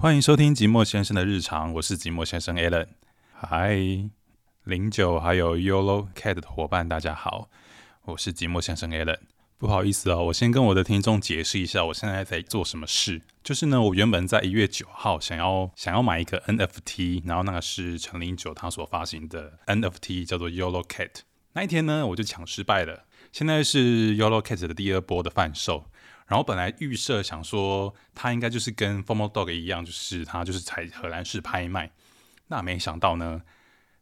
欢迎收听寂寞先生的日常，我是寂寞先生 Alan。嗨，09还有 YOLO CAT 的伙伴，大家好，我是寂寞先生 Alan。不好意思哦，我先跟我的听众解释一下，我现在在做什么事。就是呢，我原本在1月9号想要买一个 NFT， 然后那个是陈零九他所发行的 NFT， 叫做 YOLO CAT。那一天呢，我就抢失败了。现在是 YOLO CAT 的第二波的贩售。然后本来预设想说，它应该就是跟 Formal Dog 一样，就是它就是采荷兰式拍卖。那没想到呢，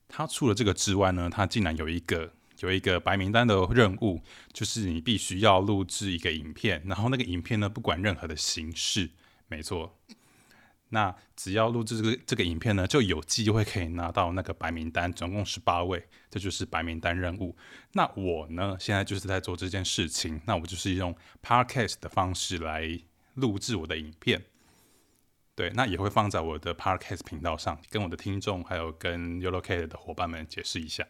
它除了这个之外呢，它竟然有一个白名单的任务，就是你必须要录制一个影片，然后那个影片呢，不管任何的形式，没错。那只要录制这个影片呢，就有机会可以拿到那个白名单，总共18位，这就是白名单任务。那我呢，现在就是在做这件事情，那我就是用 Podcast 的方式来录制我的影片，对，那也会放在我的 Podcast 频道上，跟我的听众还有跟 YOLO CAT 的伙伴们解释一下。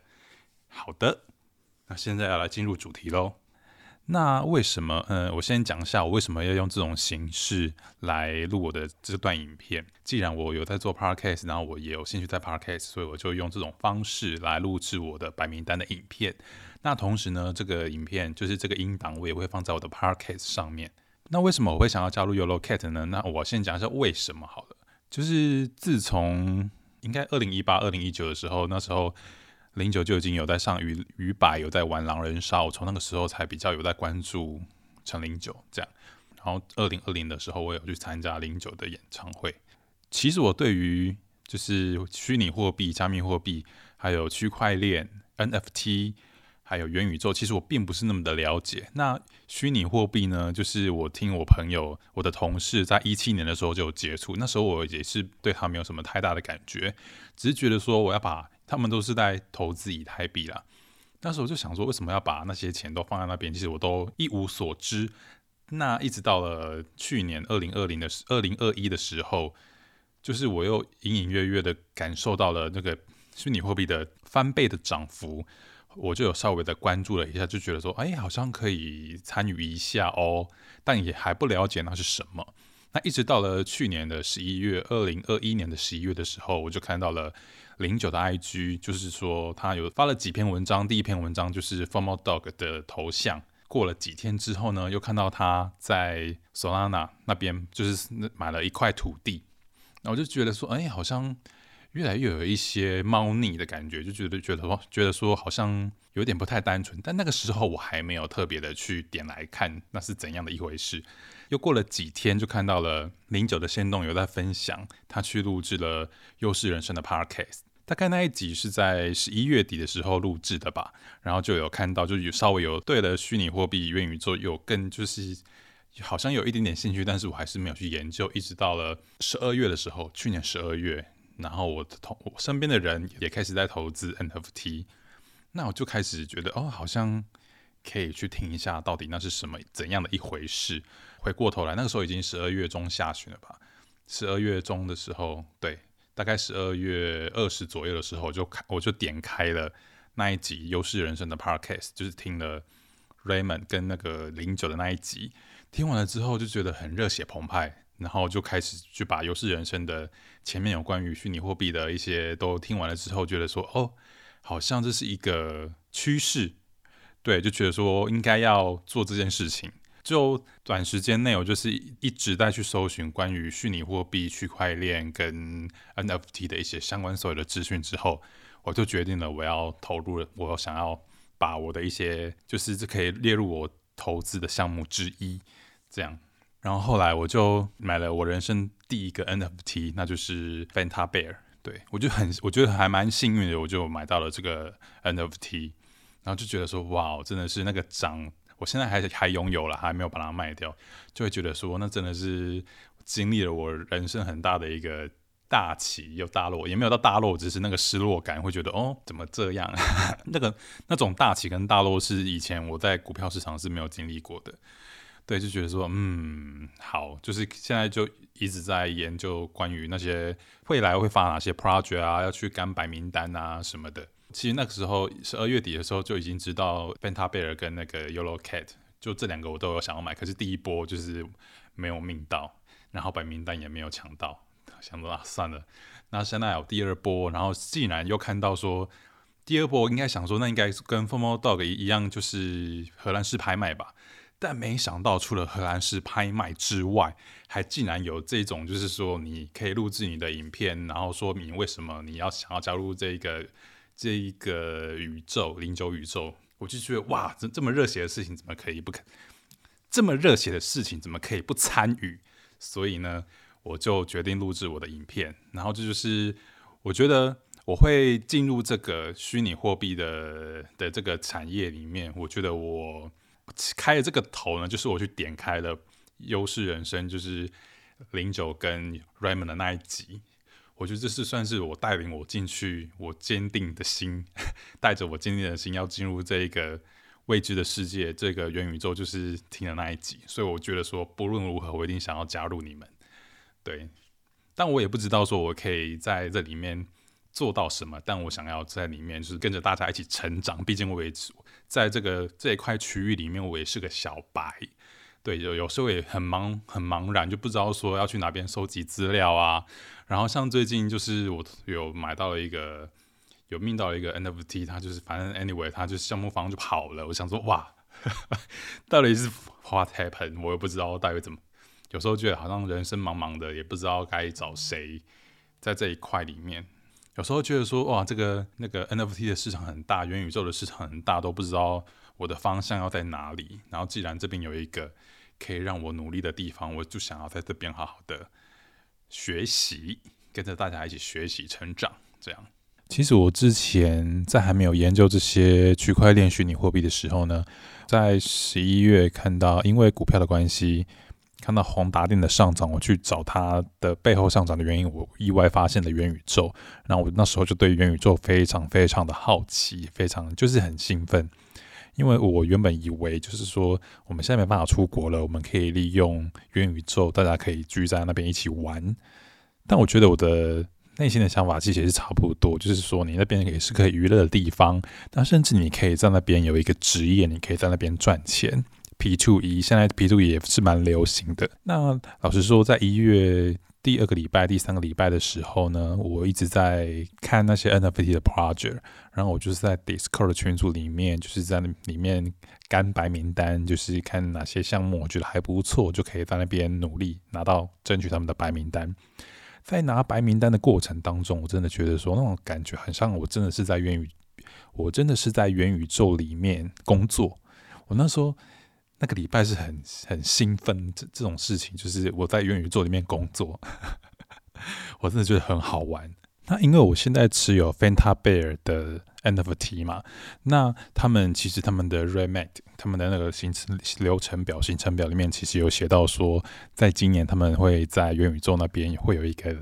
好的，那现在要来进入主题咯。那为什么？我先讲一下我为什么要用这种形式来录我的这段影片。既然我有在做 podcast， 然后我也有兴趣在 podcast， 所以我就用这种方式来录制我的白名单的影片。那同时呢，这个影片就是这个音档，我也会放在我的 podcast 上面。那为什么我会想要加入 YOLO CAT 呢？那我先讲一下为什么好了。就是自从应该2018、2019的时候，那时候。09就已经有在上鱼摆，有在玩狼人杀，我从那个时候才比较有在关注陈09这样。然后2020的时候，我有去参加09的演唱会。其实我对于就是虚拟货币、加密货币，还有区块链、NFT， 还有元宇宙，其实我并不是那么的了解。那虚拟货币呢，就是我听我朋友、我的同事在17年的时候就有接触，那时候我也是对它没有什么太大的感觉，只是觉得说我要把。他们都是在投资以太币啦，那时候我就想说，为什么要把那些钱都放在那边？其实我都一无所知。那一直到了去年2021的时候，就是我又隐隐约约的感受到了那个虚拟货币的翻倍的涨幅，我就有稍微的关注了一下，就觉得说，哎，好像可以参与一下哦，但也还不了解那是什么。那一直到了去年的11月，2021年的11月的时候，我就看到了。09的 IG 就是说他有发了几篇文章，第一篇文章就是 Formal Dog 的头像，过了几天之后呢，又看到他在 Solana 那边就是买了一块土地，那我就觉得说，哎，好像越来越有一些猫腻的感觉，就觉得说好像有点不太单纯，但那个时候我还没有特别的去点来看那是怎样的一回事。又过了几天，就看到了09的限动有在分享他去录制了优势人生的 Podcast，大概那一集是在11月底的时候录制的吧，然后就有看到，就有稍微有对了虚拟货币、元宇宙有更就是好像有一点点兴趣，但是我还是没有去研究，一直到了12月的时候，去年12月，然后我身边的人也开始在投资 NFT， 那我就开始觉得哦，好像可以去听一下到底那是什么怎样的一回事。回过头来，那个时候已经12月中下旬了吧，12月中的时候，对。大概12月20左右的时候，我就点开了那一集《优势人生》的 Podcast， 就是听了 Raymond 跟那个09的那一集。听完了之后，就觉得很热血澎湃，然后就开始去把《优势人生》的前面有关于虚拟货币的一些都听完了之后，觉得说哦，好像这是一个趋势，对，就觉得说应该要做这件事情。就短时间内，我就是一直在去搜寻关于虚拟货币、区块链跟 NFT 的一些相关所有的资讯之后，我就决定了我要投入，我想要把我的一些就是可以列入我投资的项目之一，这样。然后后来我就买了我人生第一个 NFT， 那就是 Fanta Bear， 对，我觉得还蛮幸运的，我就买到了这个 NFT， 然后就觉得说哇，真的是那个涨。我现在还拥有了，还没有把它卖掉，就会觉得说，那真的是经历了我人生很大的一个大起又大落，也没有到大落，只是那个失落感，会觉得哦，怎么这样？那种大起跟大落是以前我在股票市场是没有经历过的，对，就觉得说，好，就是现在就一直在研究关于那些未来会发哪些 project 啊，要去干白名单啊什么的。其实那个时候12月底的时候就已经知道 Fanta Bear 跟那个 YOLO CAT， 就这两个我都有想要买，可是第一波就是没有命到，然后白名单也没有抢到，想说啊，算了。那现在有第二波，然后既然又看到说第二波应该想说，那应该跟 Formal Dog 一样，就是荷兰式拍卖吧。但没想到，除了荷兰式拍卖之外，还竟然有这种，就是说你可以录制你的影片，然后说明为什么你要想要加入这一个宇宙零九宇宙。我就觉得哇，这么热血的事情怎么可以不肯？这么热血的事情怎么可以不参与？所以呢，我就决定录制我的影片。然后这就是我觉得我会进入这个虚拟货币的这个产业里面。我觉得我开的这个头呢，就是我去点开了《优势人生》，就是09跟 Raymond 的那一集。我觉得这是算是我带领我进去，我坚定的心，带着我坚定的心要进入这个未知的世界，这个元宇宙，就是听的那一集。所以我觉得说，不论如何，我一定想要加入你们。对，但我也不知道说我可以在这里面做到什么，但我想要在里面就是跟着大家一起成长。毕竟我也在这一块区域里面，我也是个小白。对，有时候也很茫然，就不知道说要去哪边收集资料啊。然后像最近就是我有买到了一个，有命到了一个 NFT， 它就是反正 anyway， 它就是项目方就跑了。我想说哇，到底是 what happened？ 我也不知道到底怎么。有时候觉得好像人生茫茫的，也不知道该找谁在这一块里面。有时候觉得说哇，这个那个 NFT 的市场很大，元宇宙的市场很大，都不知道我的方向要在哪里。然后既然这边有一个可以让我努力的地方，我就想要在这边好好的学习，跟着大家一起学习成长。这样，其实我之前在还没有研究这些区块链虚拟货币的时候呢，在11月看到，因为股票的关系，看到宏达电的上涨，我去找它的背后上涨的原因，我意外发现了元宇宙。然后我那时候就对元宇宙非常非常的好奇，非常就是很兴奋。因为我原本以为就是说我们现在没办法出国了，我们可以利用元宇宙，大家可以聚在那边一起玩。但我觉得我的内心的想法其实也是差不多，就是说你那边也是可以娱乐的地方，但甚至你可以在那边有一个职业，你可以在那边赚钱。P2E 现在 P2E 也是蛮流行的。那老实说，在1月第二个礼拜、第三个礼拜的时候呢，我一直在看那些 NFT 的 project， 然后我就是在 Discord 的群组里面，就是在里面干白名单，就是看哪些项目我觉得还不错，就可以在那边努力拿到争取他们的白名单。在拿白名单的过程当中，我真的觉得说那种感觉很像我真的是在元宇宙里面工作。我那时候那个礼拜是很兴奋，这种事情就是我在元宇宙里面工作，我真的觉得很好玩。那因为我现在持有 Fanta Bear 的 NFT 嘛，那他们的 Raymond 他们的那个流程表、行程表里面其实有写到说，在今年他们会在元宇宙那边会有一个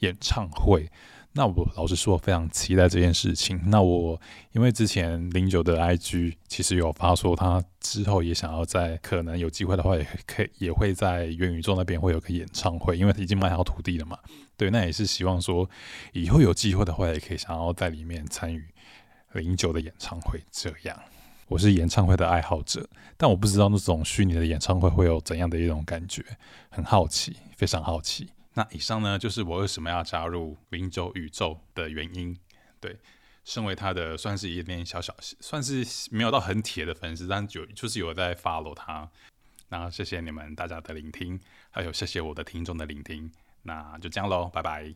演唱会。那我老实说，我非常期待这件事情。那我因为之前09的 IG 其实有发说，他之后也想要在可能有机会的话，也会在元宇宙那边会有个演唱会，因为已经买好土地了嘛。对，那也是希望说以后有机会的话，也可以想要在里面参与09的演唱会。这样，我是演唱会的爱好者，但我不知道那种虚拟的演唱会会有怎样的一种感觉，很好奇，非常好奇。那以上呢，就是我为什么要加入09宇宙的原因。对，身为他的算是一点小小，算是没有到很铁的粉丝，但就是有在 follow 他。那谢谢你们大家的聆听，还有谢谢我的听众的聆听。那就这样咯，拜拜。